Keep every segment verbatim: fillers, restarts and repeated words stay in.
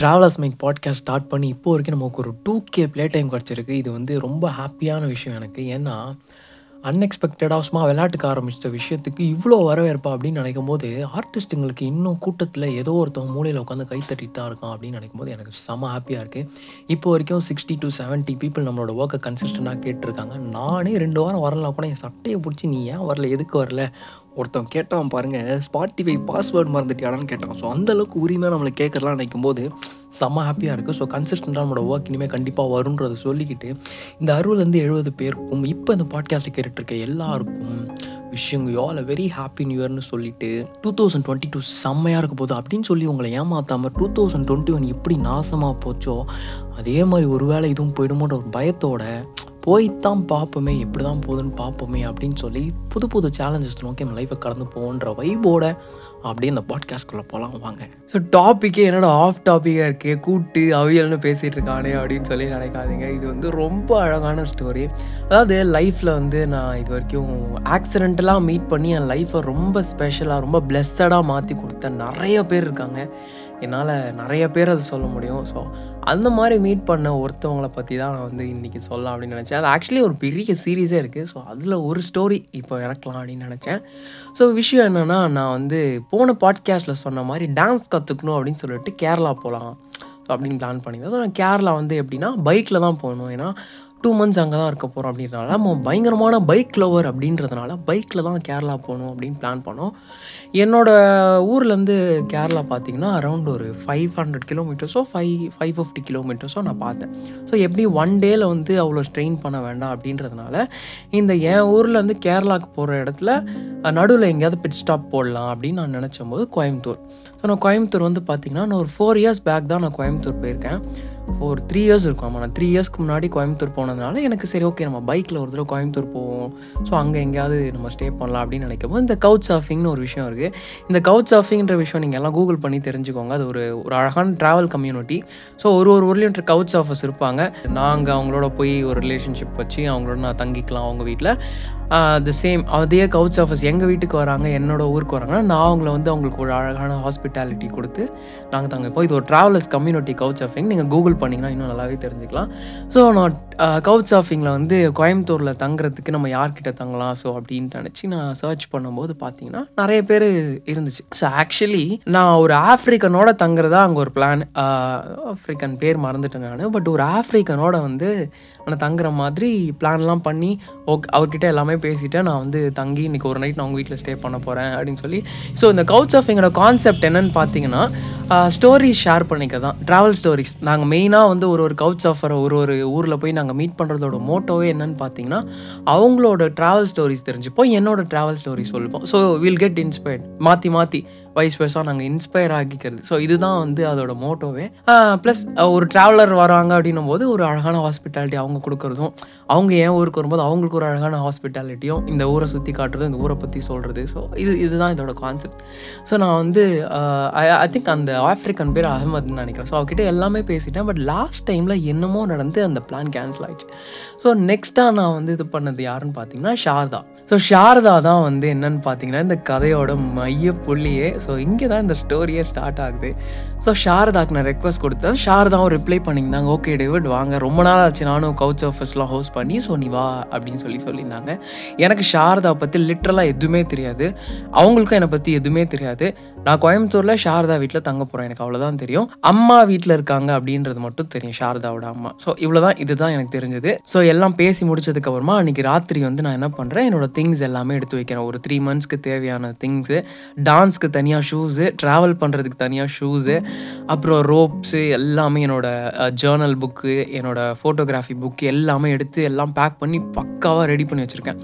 Travellers mic podcast start பண்ணி இப்போ வரைக்கும் நமக்கு ஒரு டூ கே ப்ளே டைம் கிடச்சிருக்கு. இது வந்து ரொம்ப ஹாப்பியான விஷயம் எனக்கு. ஏன்னா அன்எக்ஸ்பெக்டடாக சும்மா விளையாட்டுக்கு ஆரம்பித்த விஷயத்துக்கு இவ்வளோ வரவேற்பா அப்படின்னு நினைக்கும் போது, ஆர்டிஸ்ட்டுங்களுக்கு இன்னும் கூட்டத்தில் ஏதோ ஒருத்தவங்க மூலையில் உட்காந்து கை தட்டிட்டு தான் இருக்கான் அப்படின்னு நினைக்கும் போது எனக்கு செம ஹாப்பியாக இருக்குது. இப்போ வரைக்கும் சிக்ஸ்டி டு செவன்ட்டி பீப்புள் நம்மளோட ஒர்க்கை கன்சிஸ்டண்டாக கேட்டிருக்காங்க. நானே ரெண்டு வாரம் வரலாம் கூட என் சட்டையை பிடிச்சி நீ ஏன் வரல, எதுக்கு வரல, ஒருத்தன் கேட்டான் பாருங்கள், ஸ்பாட்டிஃபை பாஸ்வேர்டு மறந்துட்டியாடான்னு கேட்டான். ஸோ அந்தளவுக்கு உரிமையாக நம்மளை கேட்கறலாம் நினைக்கும் போது செம்ம ஹாப்பியாக இருக்குது. ஸோ கன்சிஸ்டண்டாக நம்மளோட ஒர்க் இனிமேல் கண்டிப்பாக வரும்ன்றதை சொல்லிக்கிட்டு, இந்த அறுபதுலேருந்து எழுபது பேருக்கும் இப்போ இந்த பாட்காஸ்ட்டை கேட்டுட்ருக்க எல்லாருக்கும் விஷயங்க all a very happy new இயர்னு சொல்லிட்டு, டூ தௌசண்ட் டுவெண்ட்டி டூ செம்மையாக இருக்க போது அப்படின்னு சொல்லி உங்களை ஏமாத்தாமல், டூ தௌசண்ட் டுவெண்ட்டி ஒன் எப்படி நாசமாக போச்சோ அதே மாதிரி ஒரு வேளை இதுவும் போயிடுமோன்ற ஒரு பயத்தோட போய்த்தான் பார்ப்போமே, எப்படி தான் போகுதுன்னு பார்ப்போமே அப்படின்னு சொல்லி புது புது சேலஞ்சஸ் நோக்கி நம்ம லைஃப்பை கடந்து போகின்ற வைபோட அப்படியே இந்த பாட்காஸ்ட்குள்ளே போகலாம் வாங்க. ஸோ டாப்பிக்கே என்னோட ஆஃப் டாப்பிக்காக இருக்கே, கூட்டு அவியல்னு பேசிகிட்டு இருக்கானே அப்படின்னு சொல்லி நினைக்காதீங்க. இது வந்து ரொம்ப அழகான ஸ்டோரி. அதாவது லைஃப்பில் வந்து நான் இது வரைக்கும் ஆக்சிடென்டலாக மீட் பண்ணி என் லைஃப்பை ரொம்ப ஸ்பெஷலாக ரொம்ப பிளெஸ்ஸடாக மாற்றி கொடுத்த நிறைய பேர் இருக்காங்க. என்னால் நிறைய பேர் அதை சொல்ல முடியும். ஸோ அந்த மாதிரி மீட் பண்ண ஒருத்தவங்களை பற்றி தான் நான் வந்து இன்றைக்கி சொல்லலாம் அப்படின்னு நினச்சேன். அது ஆக்சுவலி ஒரு பெரிய சீரீஸே இருக்குது. ஸோ அதில் ஒரு ஸ்டோரி இப்போ இறக்கலாம் அப்படின்னு நினச்சேன். ஸோ விஷயம் என்னென்னா, நான் வந்து போன பாட்காஸ்ட்டில் சொன்ன மாதிரி டான்ஸ் கற்றுக்கணும் அப்படின்னு சொல்லிட்டு கேரளா போகலாம் அப்படின்னு பிளான் பண்ணியிருந்தேன். ஸோ நான் கேரளா வந்து எப்படின்னா பைக்கில் தான் போகணும். ஏன்னா டூ மந்த்ஸ் அங்கே தான் இருக்க போகிறோம் அப்படின்றனால, நம்ம பயங்கரமான பைக் லவர் அப்படின்றதுனால பைக்கில் தான் கேரளா போகணும் அப்படின்னு பிளான் பண்ணோம். என்னோடய ஊர்லேருந்து கேரளா பார்த்திங்கன்னா அரௌண்ட் ஒரு ஃபைவ் ஹண்ட்ரட் கிலோமீட்டர்ஸோ ஃபைவ் ஃபைவ் ஃபிஃப்டி கிலோமீட்டர்ஸோ நான் பார்த்தேன். ஸோ எப்படி ஒன் டேயில் வந்து அவ்வளோ ஸ்ட்ரெயின் பண்ண வேண்டாம் அப்படின்றதுனால, இந்த என் ஊர்லேருந்து கேரளாவுக்கு போகிற இடத்துல நடுவில் எங்கேயாவது பிட் ஸ்டாப் போடலாம் அப்படின்னு நான் நினச்சும் போது கோயம்புத்தூர். ஸோ நான் கோயம்புத்தூர் வந்து பார்த்திங்கன்னா நான் ஒரு ஃபோர் இயர்ஸ் பேக் தான் நான் கோயம்புத்தூர் போயிருக்கேன். ஒரு த்ரீ இயர்ஸ் இருக்கும். ஆமாம், நான் த்ரீ இயர்ஸ்க்கு முன்னாடி கோயம்புத்தூர் போனதுனால எனக்கு சரி ஓகே நம்ம பைக்கில் ஒரு தடவை கோயம்புத்தூர் போவோம், ஸோ அங்கே எங்கேயாவது நம்ம ஸ்டே பண்ணலாம் அப்படின்னு நினைக்கும் போது இந்த கவுச் சர்ஃபிங்னு ஒரு விஷயம் இருக்குது. இந்த கவுச் சர்ஃபிங்கிற விஷயம் நீங்கள் எல்லாம் கூகுள் பண்ணி தெரிஞ்சுக்கோங்க. அது ஒரு ஒரு அழகான ட்ராவல் கம்யூனிட்டி. ஸோ ஒரு ஒரு ஊர்லேயும் கவுச் சர்ஃபர்ஸ் இருப்பாங்க. நாங்கள் அவங்களோட போய் ஒரு ரிலேஷன்ஷிப் வச்சு அவங்களோட நான் தங்கிக்கலாம் அவங்க வீட்டில். த சேம் அதே கவுச் சர்ஃபர்ஸ் எங்கள் வீட்டுக்கு வராங்க, என்னோடய ஊருக்கு வராங்கன்னா நான் அவங்கள வந்து அவங்களுக்கு ஒரு அழகான ஹாஸ்பிட்டாலிட்டி கொடுத்து நாங்கள் தங்கிப்போம். இது ஒரு ட்ராவலர்ஸ் கம்யூனிட்டி கவுச் சர்ஃபிங். நீங்கள் கூகுள் பண்ணிங்கன்னா இன்னும் நல்லாவே தெரிஞ்சுக்கலாம். ஸோ நான் கவுச் சர்ஃபிங்கில் வந்து கோயம்புத்தூரில் தங்குறதுக்கு நம்ம யார்கிட்ட தங்கலாம் ஸோ அப்படின்னு நினச்சி நான் சர்ச் பண்ணும்போது பார்த்தீங்கன்னா நிறைய பேர் இருந்துச்சு. ஸோ ஆக்சுவலி நான் ஒரு ஆஃப்ரிக்கனோட தங்குறதா அங்கே ஒரு பிளான். ஆஃப்ரிக்கன் பேர் மறந்துட்டேன் நான். பட் ஒரு ஆஃப்ரிக்கனோட வந்து நான் தங்குற மாதிரி பிளான்லாம் பண்ணி ஓகே அவர்கிட்ட எல்லாமே பேசிவிட்டேன். நான் வந்து தங்கி இன்றைக்கி ஒரு நைட் நான் உங்கள் வீட்டில் ஸ்டே பண்ண போகிறேன் அப்படின்னு சொல்லி. ஸோ இந்த கவுச் சர்ஃபிங்கோட கான்செப்ட் என்னென்னு பார்த்தீங்கன்னா ஸ்டோரிஸ் ஷேர் பண்ணிக்க தான், ட்ராவல் ஸ்டோரிஸ். நாங்கள் மெயினாக வந்து ஒரு ஒரு கவுச் சர்ஃபரை ஒரு ஒரு ஊரில் போய் நாங்கள் மீட் பண்ணுறதோட மோட்டோவே என்னென்னு பார்த்தீங்கன்னா அவங்களோட ட்ராவல் ஸ்டோரிஸ் தெரிஞ்சுப்போம், என்னோடய ட்ராவல் ஸ்டோரிஸ் சொல்லிப்போம். ஸோ வில் கெட் இன்ஸ்பயர்ட், மாற்றி மாற்றி வைஸ் வைஸாக நாங்கள் இன்ஸ்பயர் ஆகிக்கிறது. ஸோ இதுதான் வந்து அதோட மோட்டோவே. ப்ளஸ் ஒரு ட்ராவலர் வராங்க அப்படின்னும் போது ஒரு அழகான ஹாஸ்பிட்டாலிட்டி அவங்க கொடுக்குறதும், அவங்க என் ஊருக்கு வரும்போது அவங்களுக்கு ஒரு அழகான ஹாஸ்பிட்டாலிட்டியும், இந்த ஊரை சுற்றி காட்டுறதும், இந்த ஊரை பற்றி சொல்கிறது. ஸோ இது இதுதான் இதோட கான்செப்ட். ஸோ நான் வந்து ஐ திங்க் அந்த ஆஃப்ரிக்கன் பேர் அகமதுன்னு நினைக்கிறேன். ஸோ அவகிட்ட எல்லாமே பேசிட்டேன். பட் லாஸ்ட் டைமில் என்னமோ நடந்து அந்த பிளான் கேன்சல் ஆகிடுச்சு. ஸோ நெக்ஸ்ட்டாக நான் வந்து இது பண்ணது யாருன்னு பார்த்தீங்கன்னா சாரதா. ஸோ சாரதா தான் வந்து என்னன்னு பார்த்தீங்கன்னா இந்த கதையோட மைய புள்ளியே. ஸோ இங்கே தான் இந்த ஸ்டோரியே ஸ்டார்ட் ஆகுது. ஸோ சாரதாவுக்கு நான் ரெக்வஸ்ட் கொடுத்தேன். சாரதாவும் ரிப்ளை பண்ணியிருந்தாங்க, ஓகே டேவிட் வாங்க, ரொம்ப நாள் ஆச்சு நானும் கவுச் சர்ஃபர்ஸ்லாம் ஹோஸ்ட் பண்ணி ஸோ நீ வா அப்படின்னு சொல்லி சொல்லியிருந்தாங்க. எனக்கு சாரதாவை பற்றி லிட்ரலாக எதுவுமே தெரியாது, அவங்களுக்கும் என்னை பற்றி எதுவுமே தெரியாது. நான் கோயம்புத்தூரில் சாரதா வீட்டில் தங்க போகிறேன் எனக்கு அவ்வளோதான் தெரியும். அம்மா வீட்டில் இருக்காங்க அப்படின்றது மட்டும் தெரியும், சாரதாவோட அம்மா. ஸோ இவ்வளோதான், இதுதான் எனக்கு தெரிஞ்சது. ஸோ எல்லாம் பேசி முடிச்சதுக்கப்புறமா அன்றைக்கி ராத்திரி வந்து நான் என்ன பண்ணுறேன், என்னோடய திங்ஸ் எல்லாமே எடுத்து வைக்கிறேன். ஒரு த்ரீ மந்த்ஸ்க்கு தேவையான திங்ஸு, டான்ஸ்க்கு தனியாக ஷூஸு, ட்ராவல் பண்ணுறதுக்கு தனியாக ஷூஸு, அப்புறம் ரோப்ஸு, எல்லாமே என்னோடய ஜேர்னல் புக்கு, என்னோடய ஃபோட்டோகிராஃபி புக்கு எல்லாமே எடுத்து எல்லாம் பேக் பண்ணி பக்காவாக ரெடி பண்ணி வச்சுருக்கேன்.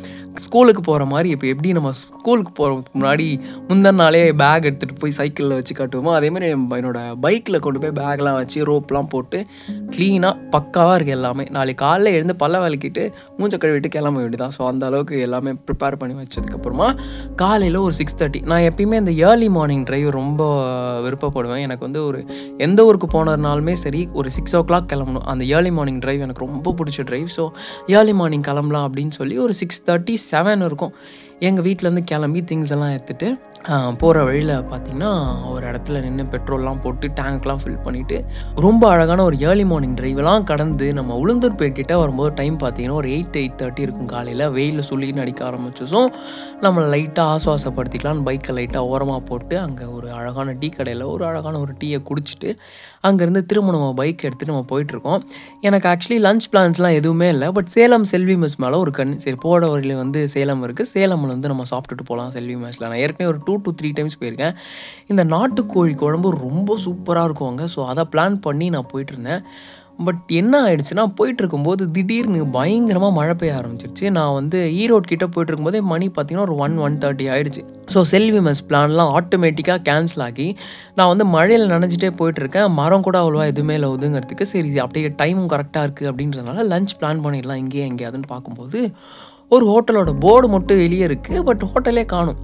ஸ்கூலுக்கு போகிற மாதிரி இப்போ எப்படி நம்ம ஸ்கூலுக்கு போகிறதுக்கு முன்னாடி முந்தின நாளே பேக் எடுத்துகிட்டு போய் சைக்கிளில் வச்சு காட்டுவோமோ அதேமாதிரி என்னோடய பைக்கில் கொண்டு போய் பேக்லாம் வச்சு ரோப்லாம் போட்டு க்ளீனாக பக்காவாக இருக்குது எல்லாமே. நாளைக்கு காலையில் எழுந்து பல்ல விளக்கிட்டு மூஞ்ச கழுவிட்டு கிளம்ப வேண்டியதான். ஸோ அந்த அளவுக்கு எல்லாமே ப்ரிப்பேர் பண்ணி வச்சதுக்கப்புறமா காலையில் ஒரு சிக்ஸ் தேர்ட்டி நான் எப்பயுமே இந்த ஏர்லி மார்னிங் ட்ரைவ் ரொம்ப விருப்பப்படுவேன். எனக்கு வந்து ஒரு எந்த ஊருக்கு போனதுனாலுமே சரி ஒரு சிக்ஸ் ஓ கிளாக் கிளம்பணும். அந்த ஏர்லி மார்னிங் ட்ரைவ் எனக்கு ரொம்ப பிடிச்ச ட்ரைவ். ஸோ ஏர்லி மார்னிங் கிளம்பலாம் அப்படின்னு சொல்லி ஒரு சிக்ஸ் தேர்ட்டி செவன் இருக்கும் எங்கள் வீட்டிலேருந்து கிளம்பி திங்ஸ் எல்லாம் எடுத்துகிட்டு போகிற வழியில் பார்த்திங்கன்னா ஒரு இடத்துல நின்று பெட்ரோல்லாம் போட்டு டேங்க்லாம் ஃபில் பண்ணிவிட்டு ரொம்ப அழகான ஒரு ஏர்லி மார்னிங் ட்ரைவெலாம் கடந்து நம்ம உளுந்தூர் பேட்டிகிட்ட வரும்போது டைம் பார்த்திங்கன்னா ஒரு எயிட் எயிட் தேர்ட்டி இருக்கும். காலையில் வெயிலில் சுள்ளின்னு அடிக்க ஆரம்பிச்சோம். நம்மளை லைட்டாக ஆசுவாசப்படுத்திக்கலாம்னு பைக்கை லைட்டாக ஓரமாக போட்டு அங்கே ஒரு அழகான டீ கடையில் ஒரு அழகான ஒரு டீயை குடிச்சிட்டு அங்கேருந்து திரும்ப நம்ம பைக் எடுத்துகிட்டு நம்ம போயிட்டுருக்கோம். எனக்கு ஆக்சுவலி லன்ச் பிளான்ஸ்லாம் எதுவுமே இல்லை. பட் சேலம் செல்வி மெஸ் மேலே ஒரு கண் சரி போகிற வரையில் வந்து சேலம் இருக்குது, சேலமில் வந்து நம்ம சாப்பிட்டுட்டு போகலாம் செல்வி மெஸ்ஸில். நான் ஏற்கனவே ஒரு டூ டு த்ரீ டைம்ஸ் போயிருக்கேன். இந்த நாட்டுக்கோழி குழம்பு ரொம்ப சூப்பராக இருக்குவாங்க. ஸோ அதை பிளான் பண்ணி நான் போயிட்டுருந்தேன். பட் என்ன ஆயிடுச்சுன்னா போயிட்டுருக்கும்போது திடீர்னு பயங்கரமாக மழை பெய்ய ஆரம்பிச்சிருச்சு. நான் வந்து ஈரோடு கிட்டே போயிட்டுருக்கும்போதே மணி பார்த்திங்கன்னா ஒரு ஒன் ஒன் தேர்ட்டி ஆகிடுச்சு. ஸோ செல்வி மெஸ் பிளான்லாம் ஆட்டோமேட்டிக்காக கேன்சல் ஆகி நான் வந்து மழையில் நனைஞ்சிட்டே போயிட்டுருக்கேன். மரம் கூட அவ்வளோவா எதுவுமே இல்லை ஒதுங்கிறதுக்கு. சரி அப்படியே டைமும் கரெக்டாக இருக்குது அப்படின்றதுனால லஞ்ச் பிளான் பண்ணிடலாம் இங்கேயே எங்கேயாதுன்னு பார்க்கும்போது ஒரு ஹோட்டலோட போர்டு மட்டும் வெளியே இருக்குது. பட் ஹோட்டலே காணும்.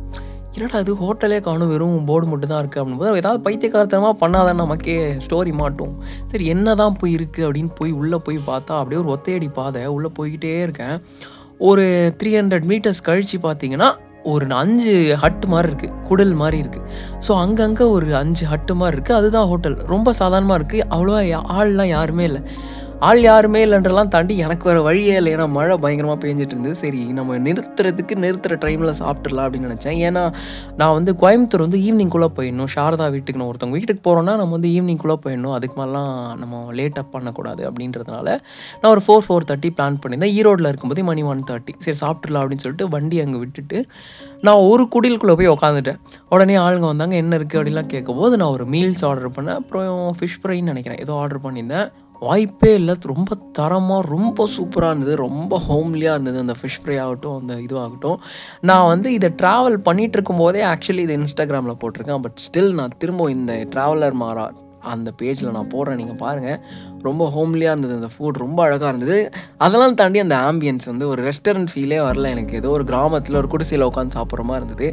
என்னடா அது ஹோட்டலே காணும், வெறும் போர்டு மட்டும் தான் இருக்குது அப்படின்போது ஏதாவது பைத்தியக்காரத்தனமாக பண்ணாதான் நமக்கே ஸ்டோரி மாட்டும். சரி என்ன தான் போய் இருக்குது அப்படின்னு போய் உள்ளே போய் பார்த்தா அப்படியே ஒரு ஒத்தையடி பாதை உள்ளே போய்கிட்டே இருக்கேன். ஒரு த்ரீ ஹண்ட்ரட் மீட்டர்ஸ் கழித்து பார்த்திங்கன்னா ஒரு அஞ்சு ஹட்டு மாதிரி இருக்குது, குடல் மாதிரி இருக்குது. ஸோ அங்கங்கே ஒரு அஞ்சு ஹட்டு மாதிரி இருக்குது. அதுதான் ஹோட்டல். ரொம்ப சாதாரணமாக இருக்குது. அவ்வளோவா ஆள்லாம் யாருமே இல்லை. ஆள் யாருமே இல்லைன்றலாம் தாண்டி எனக்கு வேறு வழியே இல்லை. ஏன்னா மழை பயங்கரமாக பெஞ்சிட்டு இருந்தது. சரி நம்ம நிறுத்துறதுக்கு நிறுத்துகிற டைமில் சாப்பிட்றலாம் அப்படின்னு நினச்சேன். ஏன்னா நான் வந்து கோயம்புத்தூர் வந்து ஈவினிங்குள்ளே போயிடணும். சாரதா வீட்டுக்கு நான் ஒருத்தவங்க வீட்டுக்கு போகிறோன்னா நம்ம வந்து ஈவினிங்குள்ளே போயிடணும். அதுக்கு மாதிரிலாம் நம்ம லேட் அப் பண்ணக்கூடாது அப்படின்றதுனால நான் ஒரு ஃபோர் ஃபோர் தேர்ட்டி பிளான் பண்ணியிருந்தேன். ஈரோடில் இருக்கும்போது மணி ஒன் தேர்ட்டி சரி சாப்பிட்றலாம் அப்படின்னு சொல்லிட்டு வண்டி அங்கே விட்டுட்டு நான் ஒரு குடிலுக்குள்ளே போய் உட்காந்துட்டேன். உடனே ஆளுங்க வந்தாங்க என்ன இருக்குது அப்படிலாம் கேட்கும்போது நான் ஒரு மீல்ஸ் ஆர்டர் பண்ணேன். அப்புறம் ஃபிஷ் ஃப்ரைன்னு நினைக்கிறேன் ஏதோ ஆர்டர் பண்ணியிருந்தேன். வாய்ப்பே இல்லை, ரொம்ப தரமாக ரொம்ப சூப்பராக இருந்தது, ரொம்ப ஹோம்லியாக இருந்தது. அந்த ஃபிஷ் ஃப்ரை ஆகட்டும் அந்த இதுவாகட்டும். நான் வந்து இதை ட்ராவல் பண்ணிகிட்டு இருக்கும்போதே ஆக்சுவலி இதை இன்ஸ்டாகிராமில் போட்டிருக்கேன். பட் ஸ்டில் நான் திரும்ப இந்த ட்ராவலர் மாறா அந்த பேஜில் நான் போடுறேன், நீங்கள் பாருங்கள். ரொம்ப ஹோம்லியாக இருந்தது, அந்த ஃபுட் ரொம்ப அழகாக இருந்தது. அதெல்லாம் தாண்டி அந்த ஆம்பியன்ஸ் வந்து ஒரு ரெஸ்டாரண்ட் ஃபீலே வரல எனக்கு. ஏதோ ஒரு கிராமத்தில் ஒரு குடிசையில் உட்காந்து சாப்பிட்ற மாதிரி இருந்தது.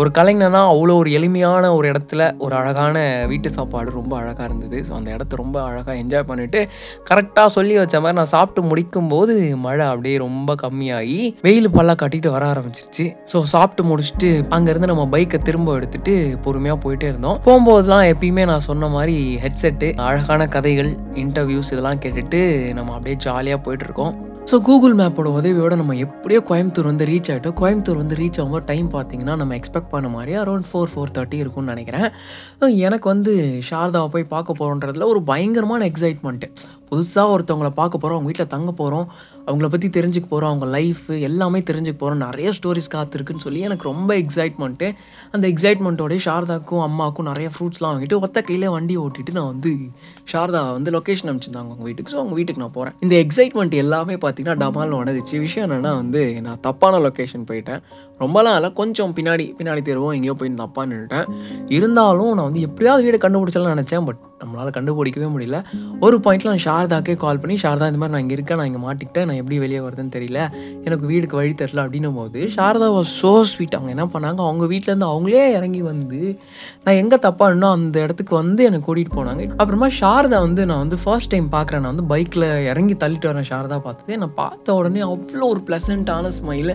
ஒரு கலைஞனா அவ்வளோ ஒரு எளிமையான ஒரு இடத்துல ஒரு அழகான வீட்டு சாப்பாடு ரொம்ப அழகாக இருந்தது. ஸோ அந்த இடத்த ரொம்ப அழகாக என்ஜாய் பண்ணிவிட்டு கரெக்டாக சொல்லி வச்ச மாதிரி நான் சாப்பிட்டு முடிக்கும்போது மழை அப்படியே ரொம்ப கம்மியாகி வெயில் பல்லா கட்டிட்டு வர ஆரம்பிச்சிருச்சு. ஸோ சாப்பிட்டு முடிச்சுட்டு அங்கேருந்து நம்ம பைக்கை திரும்ப எடுத்துகிட்டு பொறுமையாக போயிட்டே இருந்தோம். போகும்போதெல்லாம் எப்பயுமே நான் சொன்ன மாதிரி ஹெட்செட்டு, அழகான கதைகள், இன்டர்வியூஸ் இதெல்லாம் கேட்டுட்டு நம்ம அப்படியே ஜாலியாக போயிட்டுருக்கோம். ஸோ கூகுள் மேப்போட உதவியோடு நம்ம எப்படியோ கோயம்புத்தூர் வந்து ரீச் ஆகிட்டோம். கோயம்புத்தூர் வந்து ரீச் ஆகும்போது டைம் பார்த்திங்கன்னா நம்ம எக்ஸ்பெக்ட் பண்ண மாதிரி அரௌண்ட் ஃபோர் ஃபோர் தேர்ட்டி இருக்கும்னு நினைக்கிறேன். எனக்கு வந்து சாரதாவை போய் பார்க்க போகிறோன்றதுல ஒரு பயங்கரமான எக்ஸைட்மெண்ட்டு. புதுசாக ஒருத்தவங்களை பார்க்க போகிறோம், அவங்க வீட்டில் தங்க போகிறோம், அவங்கள பற்றி தெரிஞ்சுக்க போகிறோம், அவங்க லைஃப் எல்லாமே தெரிஞ்சுக்க போகிறோம், நிறைய ஸ்டோரிஸ் காத்திருக்குன்னு சொல்லி எனக்கு ரொம்ப எக்ஸைட்மெண்ட்டு. அந்த எக்ஸைட்மெண்ட்டோடய சாரதாவுக்கும் அம்மாவுக்கும் நிறைய ஃப்ரூட்ஸ்லாம் வாங்கிட்டு ஒத்த கையிலே வண்டி ஓட்டிட்டு நான் வந்து சாரதா வந்து லொக்கேஷன் அனுப்பிச்சிருந்தாங்க அவங்க வீட்டுக்கு. ஸோ அவங்க வீட்டுக்கு நான் போகிறேன். இந்த எக்ஸைட்மெண்ட் எல்லாமே பார்த்திங்கன்னா டமால்னு உடஞ்சிச்சு. விஷயம் என்னென்னா வந்து நான் தப்பான லொக்கேஷன் போயிட்டேன். ரொம்பலாம் இல்லை, கொஞ்சம் பின்னாடி பின்னாடி தெருவோம் எங்கேயோ போய் தப்பான்னு நின்றுட்டேன். இருந்தாலும் நான் வந்து எப்படியாவது வீடு கண்டுபிடிச்சலாம் நினச்சேன். பட் நம்மளால் கண்டுபிடிக்கவே முடியல. ஒரு பாயிண்டில் நான் சாரதாக்கே கால் பண்ணி, சாரதா இந்த மாதிரி நான் இங்கே இருக்கேன், நான் இங்கே மாட்டிக்கிட்டேன், நான் எப்படி வெளியே வருதுன்னு தெரியல, எனக்கு வீடுக்கு வழி தரல அப்படின்னும் போது சாரதா வாஸ் ஸோ ஸ்வீட். அவங்க என்ன பண்ணாங்க, அவங்க வீட்டிலேருந்து அவங்களே இறங்கி வந்து நான் எங்கே தப்பானோ அந்த இடத்துக்கு வந்து எனக்கு கூட்டிகிட்டு போனாங்க. அப்புறமா சாரதா வந்து நான் வந்து ஃபர்ஸ்ட் டைம் பார்க்குறேன். நான் வந்து பைக்கில் இறங்கி தள்ளிட்டு வரேன். சாரதா பார்த்தது நான் பார்த்த உடனே அவ்வளோ ஒரு ப்ளசண்ட்டான ஸ்மைல்,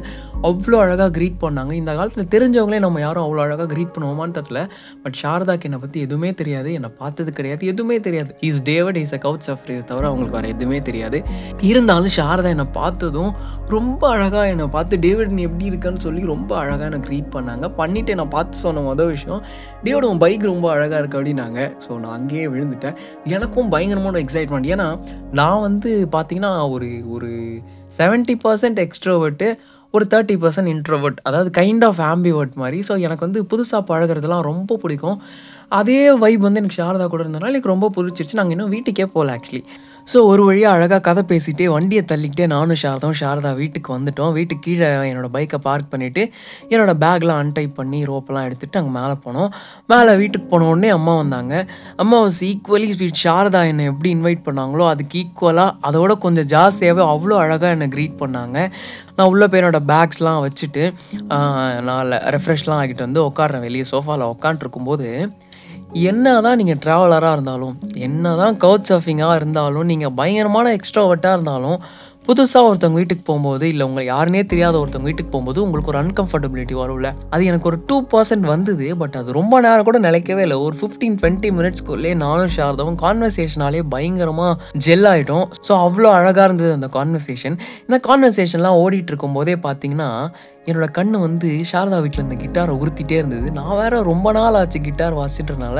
அவ்வளோ அழகாக க்ரீட் பண்ணாங்க. இந்த காலத்தில் தெரிஞ்சவங்களே நம்ம யாரும் அவ்வளோ அழகாக க்ரீட் பண்ணுவோமான்னு தெரியல. பட் சாரதாக்கு என்னை பற்றி எதுவுமே தெரியாது, என்னை பார்த்தது கிடையாது, எதுவுமே தெரியாது. Is David is a couch surfer தவிர அவங்களுக்கு வேறு எதுவுமே தெரியாது. இருந்தாலும் சாரதா என்னை பார்த்ததும் ரொம்ப அழகாக என்னை பார்த்து டேவிட் நீ எப்படி இருக்கான்னு சொல்லி ரொம்ப அழகாக என்னை க்ரீட் பண்ணாங்க. பண்ணிவிட்டு நான் பார்த்து சொன்ன மொதல் விஷயம், டேவிட் உன் பைக் ரொம்ப அழகாக இருக்குது அப்படின்னாங்க. ஸோ நான் அங்கேயே விழுந்துட்டேன். எனக்கும் பயங்கரமான எக்ஸைட்மெண்ட். ஏன்னா நான் வந்து பார்த்திங்கன்னா ஒரு ஒரு செவன்ட்டி பர்சன்ட் எக்ஸ்ட்ரோவர்ட்டு, ஒரு தேர்ட்டி பர்சன்ட் இன்ட்ரோவர்ட், அதாவது கைண்ட் ஆஃப் ஆம்பிவர்ட் மாதிரி. ஸோ எனக்கு வந்து புதுசாக பழகிறதுலாம் ரொம்ப பிடிக்கும். அதே வைப் வந்து எனக்கு சாரதா கூட இருந்ததுனால எனக்கு ரொம்ப பிடிச்சிருச்சு. நாங்கள் இன்னும் வீட்டுக்கே போகல ஆக்சுவலி. ஸோ ஒரு வழியாக அழகாக கதை பேசிகிட்டே வண்டியை தள்ளிக்கிட்டே நானும் சாரதாவும் சாரதா வீட்டுக்கு வந்துவிட்டோம். வீட்டுக்கு கீழே என்னோடய பைக்கை பார்க் பண்ணிவிட்டு என்னோடய பேக்லாம் அன்டைப் பண்ணி ரோப்பெல்லாம் எடுத்துகிட்டு அங்கே மேலே போனோம். மேலே வீட்டுக்கு போன உடனே அம்மா வந்தாங்க. அம்மா வாஸ் ஈக்குவலி ஸ்வீட். சாரதா என்னை எப்படி இன்வைட் பண்ணாங்களோ அதுக்கு ஈக்குவலாக அதோட கொஞ்சம் ஜாஸ்தியாகவே அவ்வளோ அழகாக என்னை க்ரீட் பண்ணாங்க. நான் உள்ளே போய் என்னோடய பேக்ஸ்லாம் வச்சுட்டு நான் ரெஃப்ரெஷ்லாம் ஆகிட்டு வந்து உட்காடுறேன். வெளியே சோஃபாவில் உட்காண்ட்ருக்கும்போது என்ன தான் நீங்கள் ட்ராவலராக இருந்தாலும், என்ன தான் கவுச் சர்ஃபிங்காக இருந்தாலும், நீங்கள் பயங்கரமான எக்ஸ்ட்ராவர்ட்டாக இருந்தாலும் புதுசாக ஒருத்தவங்க வீட்டுக்கு போகும்போது இல்லை உங்களை யாருனே தெரியாத ஒருத்தவங்க வீட்டுக்கு போகும்போது உங்களுக்கு ஒரு அன்கம்ஃபர்டபிலிட்டி வரும்ல, அது எனக்கு ஒரு டூ பர்சன்ட் வந்தது. பட் அது ரொம்ப நேரம் கூட நிலைக்கவே இல்லை. ஒரு ஃபிஃப்டீன் டுவெண்ட்டி மினிட்ஸ்க்குள்ளே நானும் ஷாரதாவும் கான்வர்சேஷனாலே பயங்கரமாக ஜெல் ஆகிட்டோம். ஸோ அவ்வளோ அழகாக இருந்தது அந்த கான்வர்சேஷன். இந்த கான்வர்சேஷன்லாம் ஓடிட்டு இருக்கும் போதே பார்த்தீங்கன்னா என்னோடய கண்ணு வந்து சாரதா வீட்டில் இருந்த கிட்டாரை உறுத்திட்டே இருந்தது. நான் வேறு ரொம்ப நாள் ஆச்சு கிட்டார் வாசிட்டதுனால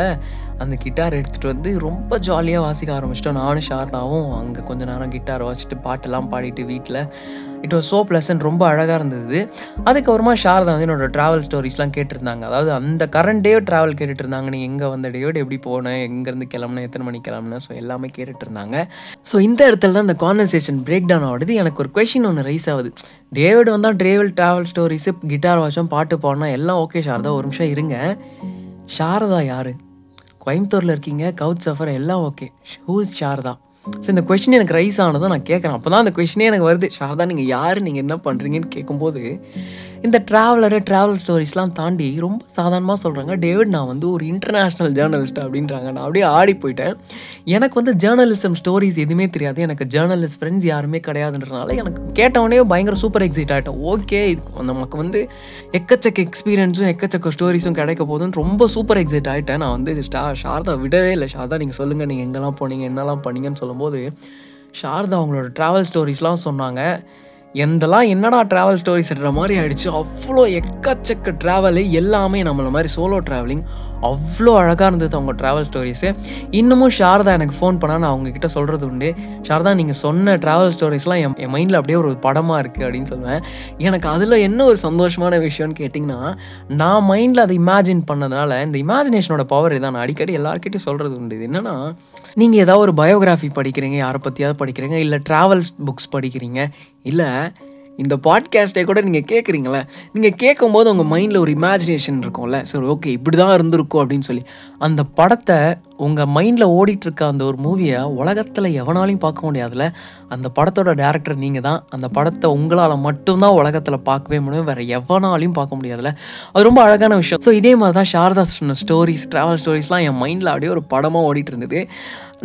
அந்த கிட்டார் எடுத்துகிட்டு வந்து ரொம்ப ஜாலியாக வாசிக்க ஆரம்பிச்சிட்டோம். நானும் சாரதாவும் அங்கே கொஞ்சம் நேரம் கிட்டார் வாசிட்டு பாட்டெல்லாம் பாடிட்டு வீட்டில் இட் வாஸ் ஸோ ப்ளசன்ட், ரொம்ப அழகாக இருந்தது. அதுக்கப்புறமா சாரதா வந்து என்னோடய ட்ராவல் ஸ்டோரிஸ்லாம் கேட்டுருந்தாங்க. அதாவது அந்த கரண்ட் டே ட்ராவல் கேட்டுட்டு இருந்தாங்க. நீங்கள் எங்கே வந்த டேயோடு எப்படி போனேன், எங்கேருந்து கிளம்புனேன், எத்தனை மணிக்கு கிளம்புனேன், ஸோ எல்லாமே கேட்டுட்டு இருந்தாங்க. ஸோ இந்த இடத்துல தான் இந்த கான்வர்சேஷன் பிரேக் டவுன் ஆகுது. எனக்கு ஒரு கொஷின் ஒன்று ரைஸ் ஆகுது. டேவிட் வந்தால் ட்ரேவல் ட்ராவல் ஸ்டோரிஸு கிட்டார் வாட்சும் பாட்டு பாடினா எல்லாம் ஓகே சாரதா, ஒரு நிமிஷம் இருங்க. சாரதா யார்? கோயம்புத்தூரில் இருக்கீங்க, கவுச் சஃபர், எல்லாம் okay. Who is Saradha? So இந்த கொஷின் எனக்கு ரைஸ் ஆனதை நான் கேட்குறேன். அப்போ தான் அந்த கொஷினே எனக்கு வருது, சாரதா நீங்கள் யார், நீங்கள் என்ன பண்ணுறீங்கன்னு கேட்கும்போது இந்த ட்ராவலரு ட்ராவல் ஸ்டோரிஸ்லாம் தாண்டி ரொம்ப சாதாரணமாக சொல்கிறாங்க, டேவிட் நான் வந்து ஒரு இன்டர்நேஷ்னல் ஜேர்னலிஸ்ட் அப்படின்றாங்க. நான் அப்படியே ஆடி போயிட்டேன். எனக்கு வந்து ஜேர்னலிசம் ஸ்டோரிஸ் எதுவுமே தெரியாது. எனக்கு ஜேர்னலிஸ்ட் ஃப்ரெண்ட்ஸ் யாருமே கிடையாதுன்றனால எனக்கு கேட்டவொடனே பயங்கர சூப்பர் எக்ஸைட் ஆகிட்டேன். ஓகே, இது நமக்கு வந்து எக்கச்சக்க எக்ஸ்பீரியன்ஸும் எக்கச்சக்க ஸ்டோரிஸும் கிடைக்க போதுன்னு ரொம்ப சூப்பர் எக்ஸைட் ஆகிட்டேன். நான் வந்து ஸ்டா சாரதா விடவே இல்லை. சாரதா நீங்கள் சொல்லுங்கள், நீங்கள் எங்கெல்லாம் போனீங்க, என்னெல்லாம் பண்ணீங்கன்னு சொல்லும்போது சாரதா அவங்களோட ட்ராவல் ஸ்டோரிஸ்லாம் சொன்னாங்க. எந்தெல்லாம் என்னடா ட்ராவல் ஸ்டோரிஸ்ன்ற மாதிரி ஆகிடுச்சு. அவ்வளோ எக்கச்சக்க ட்ராவலு, எல்லாமே நம்மளை மாதிரி சோலோ ட்ராவலிங். அவ்வளோ அழகாக இருந்தது அவங்க ட்ராவல் ஸ்டோரிஸு. இன்னமும் சாரதா எனக்கு ஃபோன் பண்ணால் நான் அவங்கக்கிட்ட சொல்கிறது உண்டு, சாரதா நீங்கள் சொன்ன ட்ராவல் ஸ்டோரிஸ்லாம் என் என் மைண்டில் அப்படியே ஒரு படமாக இருக்குது அப்படின்னு சொல்லுவேன். எனக்கு அதில் என்ன ஒரு சந்தோஷமான விஷயம்னு கேட்டிங்கன்னா, நான் மைண்டில் அதை இமேஜின் பண்ணதுனால, இந்த இமேஜினேஷனோட பவர் இதான். நான் அடிக்கடி எல்லாருக்கிட்டையும் சொல்கிறது உண்டு. இது என்னென்னா, நீங்கள் ஏதாவது ஒரு பயோகிராஃபி படிக்கிறீங்க, யாரை பற்றியாவது படிக்கிறீங்க, இல்லை ட்ராவல்ஸ் புக்ஸ் படிக்கிறீங்க, இல்லை இந்த பாட்காஸ்ட்டை கூட நீங்கள் கேட்குறீங்களே, நீங்கள் கேட்கும்போது உங்கள் மைண்டில் ஒரு இமேஜினேஷன் இருக்கும்ல, சரி ஓகே இப்படி தான் இருந்திருக்கும் அப்படின்னு சொல்லி அந்த படத்தை உங்கள் மைண்டில் ஓடிட்டுருக்க அந்த ஒரு மூவியை உலகத்தில் எவனாலையும் பார்க்க முடியாதுல. அந்த படத்தோட டேரக்டர் நீங்கள் தான். அந்த படத்தை உங்களால் மட்டும்தான் உலகத்தில் பார்க்கவே முடியும், வேறு எவனாலையும் பார்க்க முடியாதுல. அது ரொம்ப அழகான விஷயம். ஸோ இதே மாதிரி தான் சாரதா ஸ்டோரிஸ் ட்ராவல் ஸ்டோரிஸ்லாம் என் மைண்டில் அப்படியே ஒரு படமாக ஓடிட்டு இருந்தது.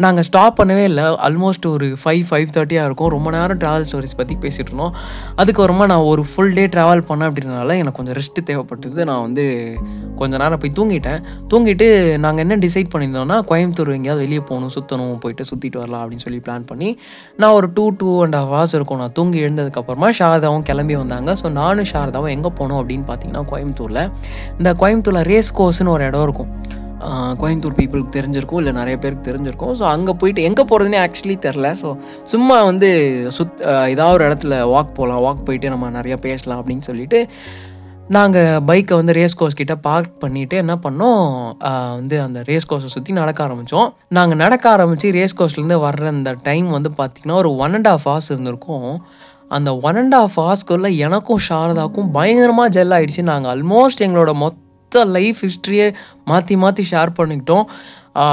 நாங்கள் ஸ்டாப் பண்ணவே இல்லை. ஆல்மோஸ்ட் ஒரு ஃபைவ் ஃபைவ் தேர்ட்டியாக இருக்கும். ரொம்ப நேரம் ட்ராவல் ஸ்டோரிஸ் பற்றி பேசிகிட்டு இருந்தோம். அதுக்கப்புறமா நான் ஒரு ஃபுல் டே ட்ராவல் பண்ணேன் அப்படின்றனால எனக்கு கொஞ்சம் ரெஸ்ட்டு தேவைப்பட்டது. நான் வந்து கொஞ்சம் நேரம் போய் தூங்கிட்டேன். தூங்கிட்டு நாங்கள் என்ன டிசைட் பண்ணியிருந்தோம்னா, கோயம்புத்தூர் எங்கேயாவது வெளியே போகணும், சுற்றணும், போயிட்டு சுற்றிட்டு வரலாம் அப்படின்னு சொல்லி பிளான் பண்ணி நான் ஒரு two two and half hours இருக்கும். நான் தூங்கி எழுந்ததுக்கப்புறமா சாரதாவும் கிளம்பி வந்தாங்க. ஸோ நானும் சாரதாவும் எங்கே போனோம் அப்படின்னு பார்த்தீங்கன்னா, கோயம்புத்தூரில் இந்த கோயம்புத்தூரில் ரேஸ் கோர்ஸ்னு ஒரு இடம் இருக்கும். கோயம்புத்தூர் பீப்புளுக்கு தெரிஞ்சிருக்கும், இல்லை நிறைய பேருக்கு தெரிஞ்சிருக்கும். ஸோ அங்கே போயிட்டு எங்கே போகிறதுனே ஆக்சுவலி தெரில. ஸோ சும்மா வந்து சுத் ஏதாவது ஒரு இடத்துல வாக் போகலாம், வாக் போயிட்டு நம்ம நிறையா பேசலாம் அப்படின்னு சொல்லிட்டு நாங்கள் பைக்கை வந்து ரேஸ் கோர்ஸ் கிட்டே பார்க் பண்ணிவிட்டு என்ன பண்ணோம், வந்து அந்த ரேஸ் கோர்ஸை சுற்றி நடக்க ஆரம்பித்தோம். நாங்கள் நடக்க ஆரம்பித்து ரேஸ் கோர்ஸ்லேருந்து வர்ற அந்த டைம் வந்து பார்த்திங்கன்னா ஒரு ஒன் அண்ட் ஹாஃப் ஹவர்ஸ் இருந்திருக்கும். அந்த ஒன் அண்ட் ஹாஃப் ஹவர்ஸ்க்குள்ளே எனக்கும் சாரதாவுக்கும் பயங்கரமாக ஜெல் ஆகிடுச்சு. நாங்கள் ஆல்மோஸ்ட் எங்களோட மொத்த லைஃப் ஹிஸ்ட்ரியை மாற்றி மாற்றி ஷேர் பண்ணிக்கிட்டோம்.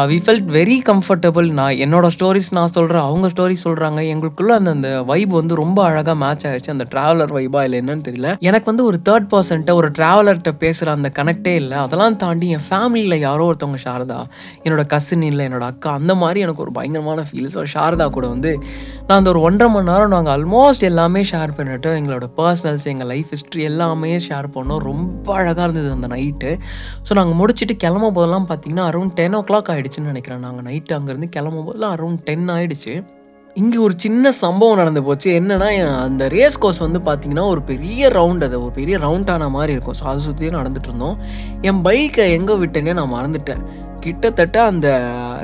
We felt very comfortable. நான் என்னோடய ஸ்டோரிஸ் நான் சொல்கிறேன், அவங்க ஸ்டோரிஸ் சொல்கிறாங்க. எங்களுக்குள்ளே அந்த அந்த வைப் வந்து ரொம்ப அழகாக மேட்ச் ஆகிடுச்சு. அந்த ட்ராவலர் வைபா இல்லை என்னன்னு தெரியல. எனக்கு வந்து ஒரு தேர்ட் பர்சன்ட்டை ஒரு ட்ராவலர்கிட்ட பேசுகிற அந்த கனெக்டே இல்லை. அதெல்லாம் தாண்டி என் ஃபேமிலியில் யாரோ ஒருத்தவங்க சாரதா, என்னோடய கசின், இல்லை என்னோடய அக்கா, அந்த மாதிரி எனக்கு ஒரு பயங்கரமான ஃபீல். ஸோ சாரதா கூட வந்து நான் அந்த ஒரு ஒன்றரை மணி நேரம் நாங்கள் ஆல்மோஸ்ட் எல்லாமே ஷேர் பண்ணிட்டோம். எங்களோட பர்சனல்ஸ், எங்கள் லைஃப் ஹிஸ்ட்ரி எல்லாமே ஷேர் பண்ணோம். ரொம்ப அழகாக இருந்தது அந்த நைட்டு. ஸோ நாங்கள் முடிச்சுட்டு கிளம்ப போதெல்லாம் பார்த்திங்கன்னா அரௌண்ட் டென் ஓ கிளாக் ஆயிடுச்சுன்னு நினைக்கிறேன். நாங்கள் நைட்டு அங்கேருந்து கிளம்பும் போதெல்லாம் அரௌண்ட் டென் ஆகிடுச்சு. இங்கே ஒரு சின்ன சம்பவம் நடந்து போச்சு. என்னென்னா, அந்த ரேஸ் கோர்ஸ் வந்து பார்த்திங்கன்னா ஒரு பெரிய ரவுண்ட், அது ஒரு பெரிய ரவுண்டான மாதிரி இருக்கும். ஸோ அதை சுற்றியும் நடந்துட்டு இருந்தோம். என் பைக்கை எங்கே விட்டேனே நான் மறந்துட்டேன். கிட்டத்தட்ட அந்த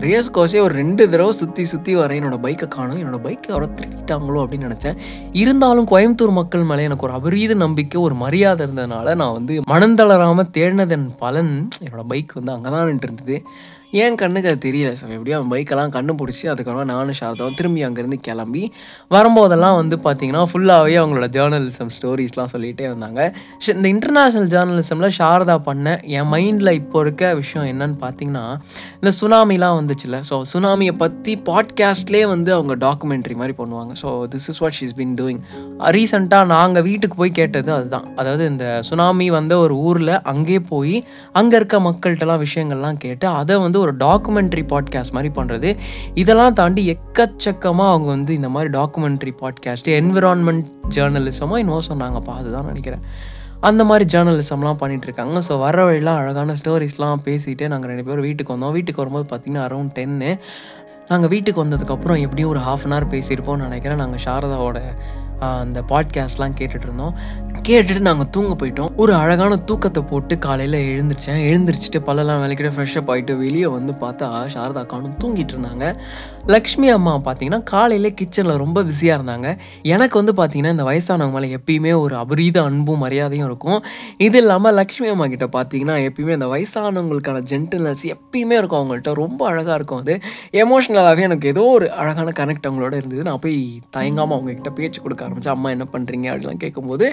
ரேஸ் கோர்ஸே ஒரு ரெண்டு தடவை சுற்றி சுற்றி வரேன். என்னோடய பைக்கை காணும். என்னோடய பைக்கை அவரை திருட்டாங்களோ அப்படின்னு நினச்சேன். இருந்தாலும் கோயம்புத்தூர் மக்கள் மேலே எனக்கு ஒரு அபரீத நம்பிக்கை, ஒரு மரியாதை இருந்ததுனால நான் வந்து மனந்தளராமல் தேடினதன் பலன் என்னோடய பைக் வந்து அங்கே தான் இருந்தது. ஏன் கண்ணுக்கு அது தெரியல. ஸோ எப்படியும் அவன் பைக்கெல்லாம் கண்டுபிடிச்சி அதுக்கப்புறம் நானும் சாரதாவும் திரும்பி அங்கேருந்து கிளம்பி வரும்போதெல்லாம் வந்து பார்த்திங்கன்னா ஃபுல்லாகவே அவங்களோட ஜேர்னலிசம் ஸ்டோரிஸ்லாம் சொல்லிகிட்டே வந்தாங்க. இந்த இன்டர்நேஷ்னல் ஜேர்னலிசமில் சாரதா பண்ண என் மைண்டில் இப்போ இருக்க விஷயம் என்னன்னு பார்த்திங்கன்னா, இந்த சுனாமிலாம் வந்துச்சுல்ல, ஸோ சுனாமியை பற்றி பாட்காஸ்ட்லேயே வந்து அவங்க டாக்குமெண்ட்ரி மாதிரி பண்ணுவாங்க. So this is what she's been doing. ரீசெண்டாக நாங்கள் வீட்டுக்கு போய் கேட்டது அதுதான். அதாவது இந்த சுனாமி வந்த ஒரு ஊரில் அங்கே போய் அங்கே இருக்க மக்கள்கிட்டலாம் விஷயங்கள்லாம் கேட்டு அதை வந்து ஒரு டாக்குமெண்ட்ரி பாட்காஸ்ட் மாதிரி பண்ணுறது. இதெல்லாம் தாண்டி எக்கச்சக்கமாக அவங்க வந்து இந்த மாதிரி டாக்குமெண்ட்ரி பாட்காஸ்ட்டு என்விரான்மெண்ட் ஜேர்னலிசமாக இன்னும் சொன்னாங்கப்பா, அதுதான் நினைக்கிறேன். அந்த மாதிரி ஜேர்னலிசம்லாம் பண்ணிகிட்ருக்காங்க. ஸோ வர வழிலாம் அழகான ஸ்டோரிஸ்லாம் பேசிகிட்டு நாங்கள் ரெண்டு பேரும் வீட்டுக்கு வந்தோம். வீட்டுக்கு வரும்போது பார்த்திங்கன்னா அரௌண்ட் டென்னு. நாங்கள் வீட்டுக்கு வந்ததுக்கப்புறம் எப்படியும் ஒரு ஹாஃப் அன் ஹவர் பேசியிருப்போம்னு நினைக்கிறேன். நாங்கள் சாரதாவோட அந்த பாட்காஸ்ட்லாம் கேட்டுட்ருந்தோம். கேட்டுட்டு நாங்கள் தூங்க போயிட்டோம். ஒரு அழகான தூக்கத்தை போட்டு காலையில் எழுந்திரிச்சேன். எழுந்திரிச்சிட்டு பல்லெல்லாம் விளக்கிட்டு ஃப்ரெஷ்ஷப் ஆகிட்டு வெளியே வந்து பார்த்தா சாரதா காணும் தூங்கிட்டு இருந்தாங்க. லக்ஷ்மி அம்மா பார்த்திங்கன்னா காலையில் கிச்சனில் ரொம்ப பிஸியாக இருந்தாங்க. எனக்கு வந்து பார்த்திங்கன்னா இந்த வயசானவங்க மேலே எப்பயுமே ஒரு அபரீத அன்பும் மரியாதையும் இருக்கும். இது இல்லாமல் லக்ஷ்மி அம்மா கிட்ட பார்த்திங்கன்னா எப்பயுமே அந்த வயசானவங்களுக்கான ஜென்டில்னஸ் எப்பயுமே இருக்கும் அவங்கள்ட்ட. ரொம்ப அழகாக இருக்கும். அது எமோஷ்னலாகவே எனக்கு ஏதோ ஒரு அழகான கனெக்ட் அவங்களோட இருந்தது. நான் போய் தயங்காமல் அவங்கக்கிட்ட பேச்சு கொடுக்க ஆரம்பித்தேன். அம்மா என்ன பண்ணுறீங்க அப்படிலாம் கேட்கும்போது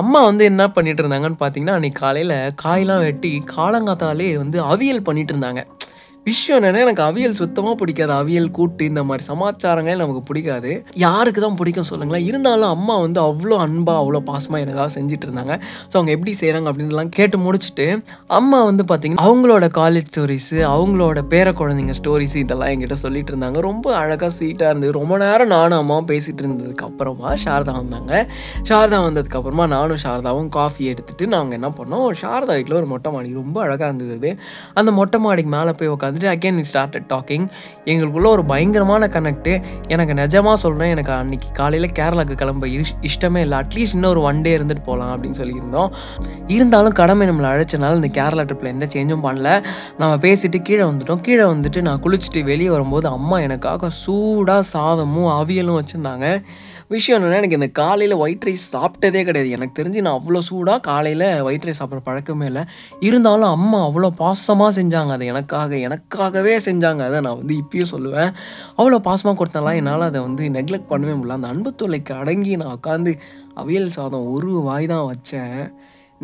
அம்மா வந்து என்ன பண்ணிகிட்டு இருந்தாங்கன்னு பார்த்தீங்கன்னா அன்றைக்கி காலையில் காயெலாம் வெட்டி காலங்காத்தாலே வந்து அவியல் பண்ணிகிட்டு இருந்தாங்க. விஷயம் என்னென்னா எனக்கு அவியல் சுத்தமாக பிடிக்காது. அவியல் கூட்டு இந்த மாதிரி சமாச்சாரங்களே நமக்கு பிடிக்காது. யாருக்கு தான் பிடிக்கும் சொல்லுங்களேன். இருந்தாலும் அம்மா வந்து அவ்வளோ அன்பாக அவ்வளோ பாசமாக எனக்காக செஞ்சுட்டு இருந்தாங்க. ஸோ அவங்க எப்படி செய்கிறாங்க அப்படின்லாம் கேட்டு முடிச்சுட்டு அம்மா வந்து பார்த்திங்கன்னா அவங்களோட காலேஜ் ஸ்டோரிஸு அவங்களோட பேர குழந்தைங்க ஸ்டோரிஸு இதெல்லாம் என்கிட்ட சொல்லிட்டு இருந்தாங்க. ரொம்ப அழகாக ஸ்வீட்டாக இருந்தது. ரொம்ப நேரம் நானும் அம்மாவும் பேசிகிட்டு இருந்ததுக்கப்புறமா சாரதா வந்தாங்க. சாரதா வந்ததுக்கப்புறமா நானும் சாரதாவும் காஃபி எடுத்துகிட்டு நாங்கள் என்ன பண்ணோம், சாரதா வீட்டில் ஒரு மொட்டை மாடி ரொம்ப அழகாக இருந்தது. அந்த மொட்டை மாடிக்கு மேலே போய் உட்காந்து Again we started talking. எங்களுக்குள்ள ஒரு பயங்கரமான கனெக்ட். எனக்கு நிஜமாக சொல்கிறேன், எனக்கு அன்றைக்கி காலையில் கேரளாக்கு கிளம்ப இஷ்டமே இல்லை. அட்லீஸ்ட் இன்னும் ஒரு ஒன் டே இருந்துட்டு போகலாம் அப்படின்னு சொல்லியிருந்தோம். இருந்தாலும் கடமை நம்மளை அழைச்சனால இந்த கேரளா ட்ரிப்பில் எந்த சேஞ்சும் பண்ணல. நம்ம பேசிட்டு கீழே வந்துட்டோம். கீழே வந்துட்டு நான் குளிச்சுட்டு வெளியே வரும்போது அம்மா எனக்காக சூடாக சாதமும் அவியலும் வச்சுருந்தாங்க. விஷயம் என்னென்னா எனக்கு இந்த காலையில் ஒயிட் ரைஸ் சாப்பிட்டதே கிடையாது. எனக்கு தெரிஞ்சு நான் அவ்வளோ சூடாக காலையில் ஒயிட் ரைஸ் சாப்பிட்ற பழக்கமே இல்லை. இருந்தாலும் அம்மா அவ்வளோ பாசமாக செஞ்சாங்க. அது எனக்காக எனக்காகவே செஞ்சாங்க. அதை நான் வந்து இப்பயும் சொல்லுவேன். அவ்வளோ பாசமாக கொடுத்தனால என்னால் அதை வந்து நெக்லெக்ட் பண்ணவே முடியல. அந்த அன்புத்தொலைக்கு அடங்கி நான் உட்காந்து அவியல் சாதம் ஒரு வாய் தான் வச்சேன்.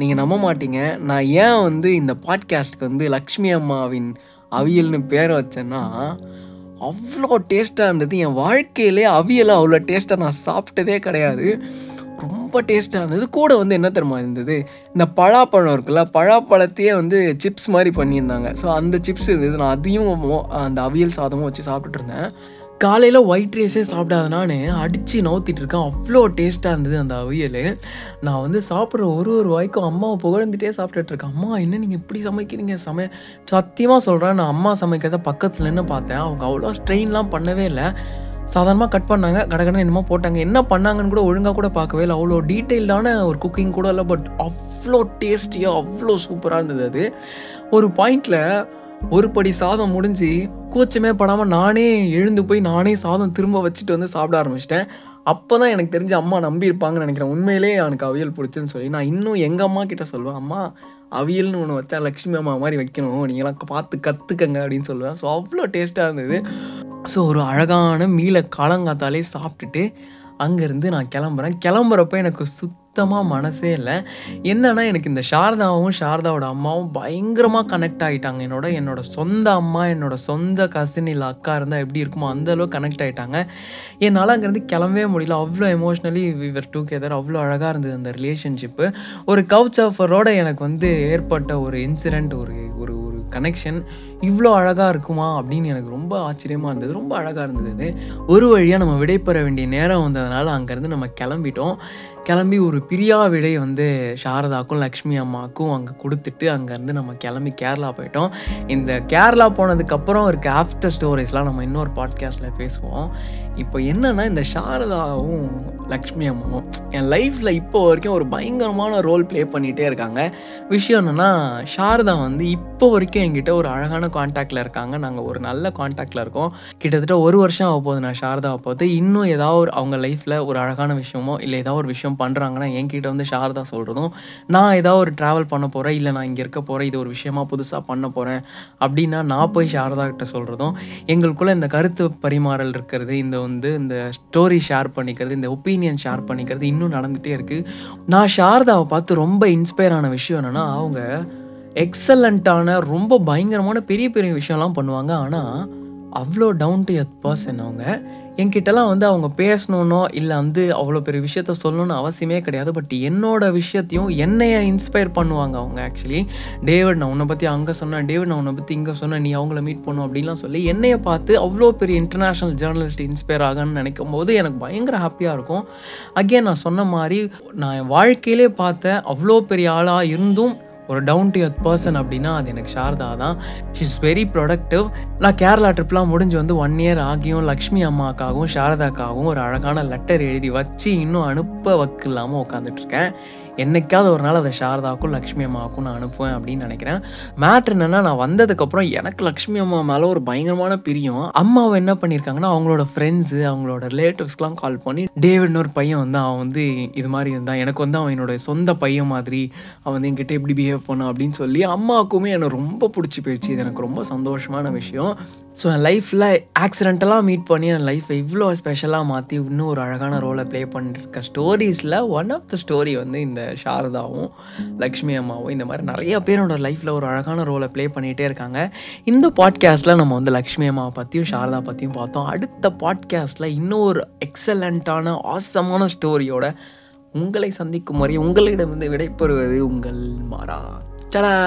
நீங்கள் நம்ப மாட்டீங்க நான் ஏன் வந்து இந்த பாட்காஸ்ட்டுக்கு வந்து லக்ஷ்மி அம்மாவின் அவியல்னு பேர் வச்சேன்னா அவ்வளோ டேஸ்ட்டாக இருந்தது. என் வாழ்க்கையிலே அவியலை அவ்வளோ டேஸ்ட்டாக நான் சாப்பிட்டதே கிடையாது. ரொம்ப டேஸ்ட்டாக இருந்தது. கூட வந்து என்ன தெரியுமா இருந்தது, இந்த பலாப்பழம் இருக்குல்ல, பலாப்பழத்தையே வந்து சிப்ஸ் மாதிரி பண்ணியிருந்தாங்க. ஸோ அந்த சிப்ஸ் இருந்தது. நான் அதையும் அந்த அவியல் சாதமும் வச்சு சாப்பிட்டுருந்தேன். காலையில் ஒயிட் ரைஸே சாப்பிடாதனான்னு அடித்து நவுத்திட்ருக்கேன். அவ்வளோ டேஸ்ட்டாக இருந்தது அந்த அவியல். நான் வந்து சாப்பிட்ற ஒரு ஒரு வாய்க்கும் அம்மாவை புகழ்ந்துகிட்டே சாப்பிட்டுட்ருக்கேன். அம்மா என்ன நீங்கள் இப்படி சமைக்கிறீங்க சமைய சத்தியமாக சொல்கிறேன், நான் அம்மா சமைக்கிறத பக்கத்தில் என்ன பார்த்தேன், அவங்க அவ்வளோ ஸ்ட்ரெயின்லாம் பண்ணவே இல்லை. சாதாரணமாக கட் பண்ணாங்க, கடகடன்னு என்னமோ போட்டாங்க. என்ன பண்ணாங்கன்னு கூட ஒழுங்காக கூட பார்க்கவே இல்லை. அவ்வளோ டீட்டெயில்டான ஒரு குக்கிங் கூட இல்லை. பட் அவ்வளோ டேஸ்டியாக அவ்வளோ சூப்பராக இருந்தது. அது ஒரு பாயிண்டில் ஒரு படி சாதம் முடிஞ்சு கூச்சமே படாமல் நானே எழுந்து போய் நானே சாதம் திரும்ப வச்சுட்டு வந்து சாப்பிட ஆரம்பிச்சிட்டேன். அப்போ தான் எனக்கு தெரிஞ்ச அம்மா நம்பியிருப்பாங்கன்னு நினைக்கிறேன். உண்மையிலே எனக்கு அவியல் பிடிச்சுன்னு சொல்லி நான் இன்னும் எங்கள் அம்மா கிட்டே சொல்லுவேன், அம்மா அவியல்னு ஒன்று வச்சா லக்ஷ்மி அம்மா மாதிரி வைக்கணும், நீங்களாம் பார்த்து கற்றுக்கங்க அப்படின்னு சொல்லுவேன். ஸோ அவ்வளோ டேஸ்ட்டாக இருந்தது. ஸோ ஒரு அழகான மீளை காலங்காத்தாலே சாப்பிட்டுட்டு அங்கேருந்து நான் கிளம்புறேன். கிளம்புறப்ப எனக்கு சுத்தமாக மனசே இல்லை. என்னன்னா எனக்கு இந்த சாரதாவும் சாரதாவோட அம்மாவும் பயங்கரமாக கனெக்ட் ஆகிட்டாங்க. என்னோட என்னோடய சொந்த அம்மா, என்னோடய சொந்த கசின் இல்லை அக்கா இருந்தால் எப்படி இருக்குமோ அந்தளவுக்கு கனெக்ட் ஆகிட்டாங்க. என்னால் அங்கேருந்து கிளம்பவே முடியல. அவ்வளோ எமோஷ்னலி விவர் டுகெதர். அவ்வளோ அழகாக இருந்தது அந்த ரிலேஷன்ஷிப்பு. ஒரு கவுச் சர்ஃபரோட எனக்கு வந்து ஏற்பட்ட ஒரு இன்சிடெண்ட், ஒரு ஒரு ஒரு கனெக்ஷன் இவ்வளோ அழகாக இருக்குமா அப்படின்னு எனக்கு ரொம்ப ஆச்சரியமாக இருந்தது. ரொம்ப அழகாக இருந்தது. ஒரு வழியாக நம்ம விடைபெற வேண்டிய நேரம் வந்ததுனால அங்கேருந்து நம்ம கிளம்பிட்டோம். கிளம்பி ஒரு பிரியா விடை வந்து சாரதாக்கும் லக்ஷ்மி அம்மாவுக்கும் அங்கே கொடுத்துட்டு அங்கேருந்து நம்ம கிளம்பி கேரளா போயிட்டோம். இந்த கேரளா போனதுக்கப்புறம் இருக்க ஆஃப்டர் ஸ்டோரிஸ்லாம் நம்ம இன்னொரு பாட்காஸ்ட்டில் பேசுவோம். இப்போ என்னென்னா இந்த சாரதாவும் லக்ஷ்மி அம்மாவும் என் லைஃப்பில் இப்போ வரைக்கும் ஒரு பயங்கரமான ரோல் ப்ளே பண்ணிகிட்டே இருக்காங்க. விஷயம் என்னென்னா சாரதா வந்து இப்போ வரைக்கும் என்கிட்ட ஒரு அழகான காண்டாக்டில் இருக்காங்க. நாங்கள் ஒரு நல்ல காண்டாக்டில் இருக்கோம். கிட்டத்தட்ட ஒரு வருஷம் ஆக போகுது நான் சாரதாவை பார்த்து. இன்னும் ஏதாவது ஒரு அவங்க லைஃப்பில் ஒரு அழகான விஷயமோ இல்லை ஏதாவது ஒரு விஷயம் பண்ணுறாங்கன்னா என்கிட்ட வந்து சாரதா சொல்கிறதும், நான் ஏதாவது ஒரு ட்ராவல் பண்ண போகிறேன் இல்லை நான் இங்கே இருக்க போகிறேன் இது ஒரு விஷயமா புதுசாக பண்ண போகிறேன் அப்படின்னா நான் போய் சாரதா கிட்ட சொல்கிறதும், எங்களுக்குள்ளே இந்த கருத்து பரிமாறல் இருக்கிறது, இந்த வந்து இந்த ஸ்டோரி ஷேர் பண்ணிக்கிறது, இந்த ஒப்பீனியன் ஷேர் பண்ணிக்கிறது இன்னும் நடந்துகிட்டே இருக்குது. நான் சாரதாவை பார்த்து ரொம்ப இன்ஸ்பயர் ஆன விஷயம் என்னென்னா அவங்க எக்ஸலண்ட்டான ரொம்ப பயங்கரமான பெரிய பெரிய விஷயம்லாம் பண்ணுவாங்க. ஆனால் அவ்வளோ டவுன் டு எர்த் பர்சன் அவங்க. என்கிட்டலாம் வந்து அவங்க பேசணுன்னோ இல்லை வந்து அவ்வளோ பெரிய விஷயத்த சொல்லணும்னு அவசியமே கிடையாது. பட் என்னோடய விஷயத்தையும் என்னையை இன்ஸ்பயர் பண்ணுவாங்க அவங்க. ஆக்சுவலி டேவிட் நான் உன்னை பற்றி அங்கே சொன்னேன், டேவிட் நான் உன்னை பற்றி இங்கே சொன்னேன், நீ அவங்கள மீட் பண்ணும் அப்படின்லாம் சொல்லி என்னையை பார்த்து அவ்வளோ பெரிய இன்டர்நேஷ்னல் ஜேர்னலிஸ்ட் இன்ஸ்பயர் ஆகணும்னு நினைக்கும் போது எனக்கு பயங்கர ஹாப்பியாக இருக்கும். அகெயின் நான் சொன்ன மாதிரி நான் என் வாழ்க்கையிலே பார்த்த அவ்வளோ பெரிய ஆளாக இருந்தும் ஒரு டவுன் டு எர்த் பர்சன் அப்படின்னா அது எனக்கு சாரதா தான். She is very productive. நான் கேரளா ட்ரிப்லாம் முடிஞ்சு வந்து ஒன் இயர் ஆகியும் லக்ஷ்மி அம்மாக்காகவும் சாரதாக்காகவும் ஒரு அழகான லெட்டர் எழுதி வச்சு இன்னும் அனுப்ப வக்கு இல்லாமல் உட்காந்துட்ருக்கேன். என்றைக்காவது ஒரு நாள் அதை சாரதாவுக்கும் லக்ஷ்மி அம்மாவுக்கும் நான் அனுப்புவேன் அப்படின்னு நினைக்கிறேன். மேட்ரு என்னென்னா, நான் வந்ததுக்கப்புறம் எனக்கு லக்ஷ்மி அம்மா மேலே ஒரு பயங்கரமான பிரியம். அம்மாவை என்ன பண்ணியிருக்காங்கன்னா, அவங்களோட ஃப்ரெண்ட்ஸு அவங்களோட ரிலேட்டிவ்ஸ்க்கெலாம் கால் பண்ணி டேவிட்னு ஒரு பையன் வந்து அவன் வந்து இது மாதிரி இருந்தான், எனக்கு வந்து அவன் என்னோடய சொந்த பையன் மாதிரி அவன் வந்து என்கிட்ட எப்படி பிஹேவ் பண்ணான் அப்படின்னு சொல்லி அம்மாவுக்குமே என்னை ரொம்ப பிடிச்சி போயிடுச்சு. இது எனக்கு ரொம்ப சந்தோஷமான விஷயம். ஸோ என் லைஃப்பில் ஆக்சிடென்டலாக மீட் பண்ணி என் லைஃப்பை இவ்வளோ ஸ்பெஷலாக மாற்றி இன்னும் ஒரு அழகான ரோலை ப்ளே பண்ணிருக்க ஸ்டோரிஸில் ஒன் ஆஃப் த ஸ்டோரி வந்து இந்த சாரதாவும் லக்ஷ்மி அம்மாவும் இந்த மாதிரி நிறைய பேரோட லைஃப்பில் ஒரு அழகான ரோலை ப்ளே பண்ணிகிட்டே இருக்காங்க. இந்த பாட்காஸ்ட்டில் நம்ம வந்து லக்ஷ்மி அம்மாவை பற்றியும் சாரதா பற்றியும் பார்த்தோம். அடுத்த பாட்காஸ்ட்டில் இன்னும் ஒரு எக்ஸலண்ட்டான ஆசமான ஸ்டோரியோட உங்களை சந்திக்கும் வரை உங்களிடமிருந்து விடைபெறுவது உங்கள் மாறா. சடா.